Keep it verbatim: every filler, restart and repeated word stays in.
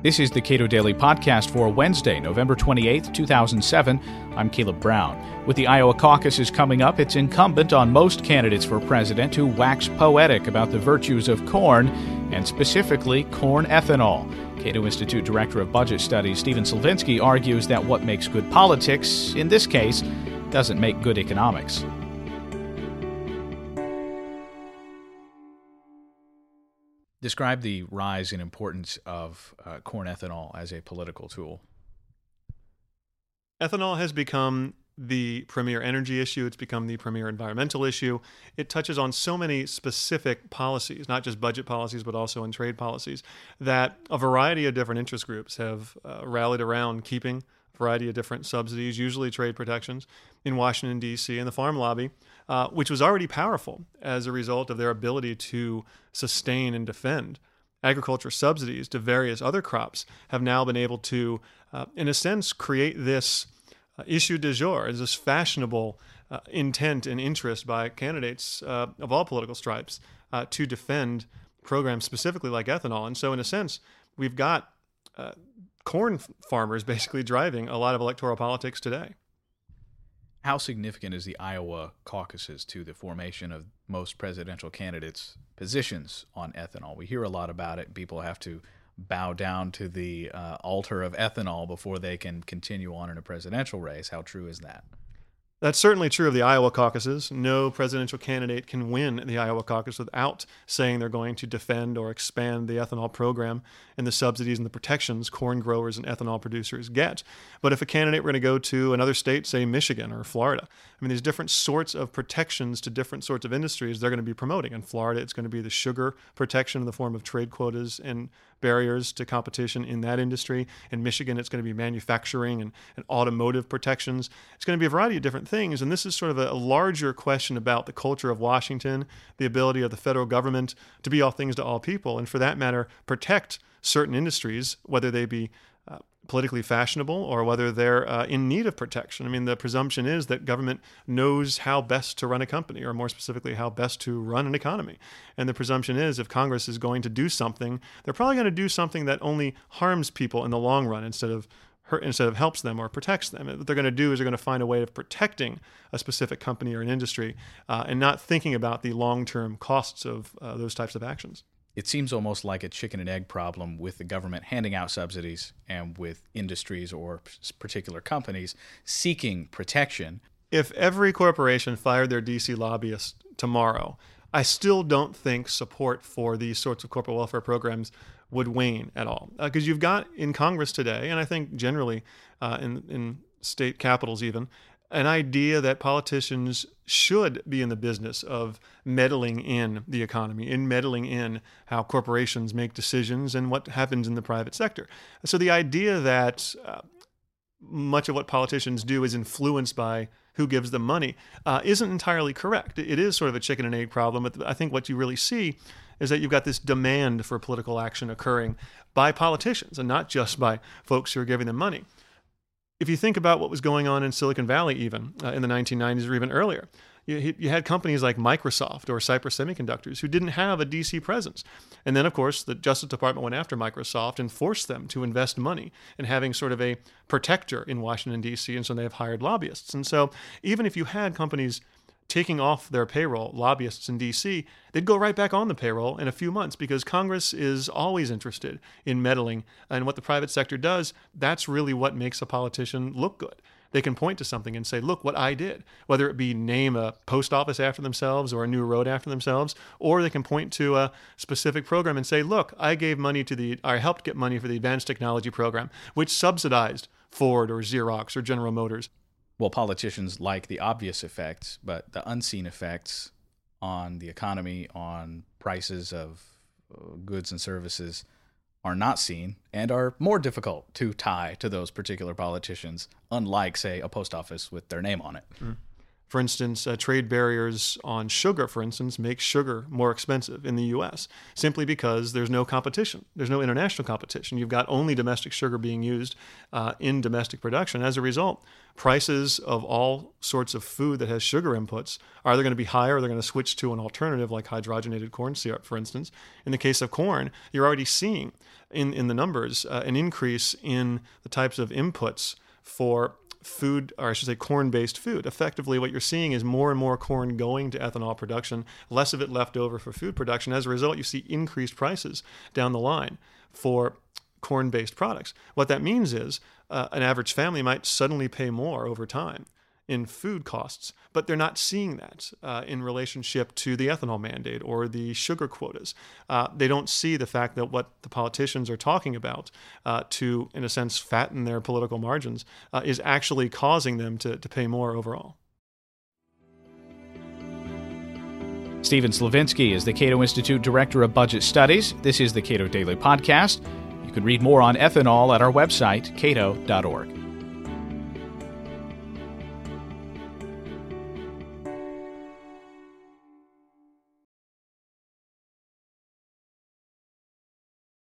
This is the Cato Daily Podcast for Wednesday, November twenty-eighth, two thousand seven. I'm Caleb Brown. With the Iowa caucuses coming up, it's incumbent on most candidates for president to wax poetic about the virtues of corn, and specifically corn ethanol. Cato Institute Director of Budget Studies Stephen Slivinski argues that what makes good politics, in this case, doesn't make good economics. Describe the rise in importance of uh, corn ethanol as a political tool. Ethanol has become the premier energy issue. It's become the premier environmental issue. It touches on so many specific policies, not just budget policies, but also in trade policies, that a variety of different interest groups have uh, rallied around keeping a variety of different subsidies, usually trade protections, in Washington, D C, and the farm lobby. Uh, which was already powerful as a result of their ability to sustain and defend agriculture subsidies to various other crops, have now been able to, uh, in a sense, create this uh, issue du jour, this fashionable uh, intent and interest by candidates uh, of all political stripes uh, to defend programs specifically like ethanol. And so, in a sense, we've got uh, corn farmers basically driving a lot of electoral politics today. How significant is the Iowa caucuses to the formation of most presidential candidates' positions on ethanol? We hear a lot about it. People have to bow down to the uh, altar of ethanol before they can continue on in a presidential race. How true is that? That's certainly true of the Iowa caucuses. No presidential candidate can win the Iowa caucus without saying they're going to defend or expand the ethanol program and the subsidies and the protections corn growers and ethanol producers get. But if a candidate were going to go to another state, say Michigan or Florida, I mean, there's different sorts of protections to different sorts of industries they're going to be promoting. In Florida, it's going to be the sugar protection in the form of trade quotas and barriers to competition in that industry. In Michigan, it's going to be manufacturing and, and automotive protections. It's going to be a variety of different things. And this is sort of a larger question about the culture of Washington, the ability of the federal government to be all things to all people, and for that matter, protect certain industries, whether they be uh, politically fashionable or whether they're uh, in need of protection. I mean, the presumption is that government knows how best to run a company, or more specifically, how best to run an economy. And the presumption is if Congress is going to do something, they're probably going to do something that only harms people in the long run instead of hurt, instead of helps them or protects them. What they're going to do is they're going to find a way of protecting a specific company or an industry uh, and not thinking about the long-term costs of uh, those types of actions. It seems almost like a chicken and egg problem with the government handing out subsidies and with industries or particular companies seeking protection. If every corporation fired their D C lobbyist tomorrow, I still don't think support for these sorts of corporate welfare programs would wane at all. Because uh, you've got in Congress today, and I think generally uh, in, in state capitals even, an idea that politicians should be in the business of meddling in the economy, in meddling in how corporations make decisions and what happens in the private sector. So the idea that uh, much of what politicians do is influenced by who gives them money uh, isn't entirely correct. It is sort of a chicken and egg problem, but I think what you really see is that you've got this demand for political action occurring by politicians and not just by folks who are giving them money. If you think about what was going on in Silicon Valley even uh, in the nineteen nineties or even earlier, you, you had companies like Microsoft or Cypress Semiconductors who didn't have a D C presence. And then, of course, the Justice Department went after Microsoft and forced them to invest money in having sort of a protector in Washington, D C, and so they have hired lobbyists. And so even if you had companies taking off their payroll, lobbyists in D C, they'd go right back on the payroll in a few months because Congress is always interested in meddling. And what the private sector does, that's really what makes a politician look good. They can point to something and say, look what I did, whether it be name a post office after themselves or a new road after themselves, or they can point to a specific program and say, look, I gave money to the, I helped get money for the advanced technology program, which subsidized Ford or Xerox or General Motors. Well, politicians like the obvious effects, but the unseen effects on the economy, on prices of goods and services are not seen and are more difficult to tie to those particular politicians, unlike, say, a post office with their name on it. Mm. For instance, uh, trade barriers on sugar, for instance, make sugar more expensive in the U S simply because there's no competition. There's no international competition. You've got only domestic sugar being used uh, in domestic production. As a result, prices of all sorts of food that has sugar inputs are either going to be higher or they're going to switch to an alternative like hydrogenated corn syrup, for instance. In the case of corn, you're already seeing in, in the numbers uh, an increase in the types of inputs for food, or I should say corn-based food. Effectively, what you're seeing is more and more corn going to ethanol production, less of it left over for food production. As a result, you see increased prices down the line for corn-based products. What that means is uh, an average family might suddenly pay more over time in food costs, but they're not seeing that uh, in relationship to the ethanol mandate or the sugar quotas. Uh, they don't see the fact that what the politicians are talking about uh, to, in a sense, fatten their political margins uh, is actually causing them to, to pay more overall. Stephen Slivinski is the Cato Institute Director of Budget Studies. This is the Cato Daily Podcast. You can read more on ethanol at our website, cato dot org.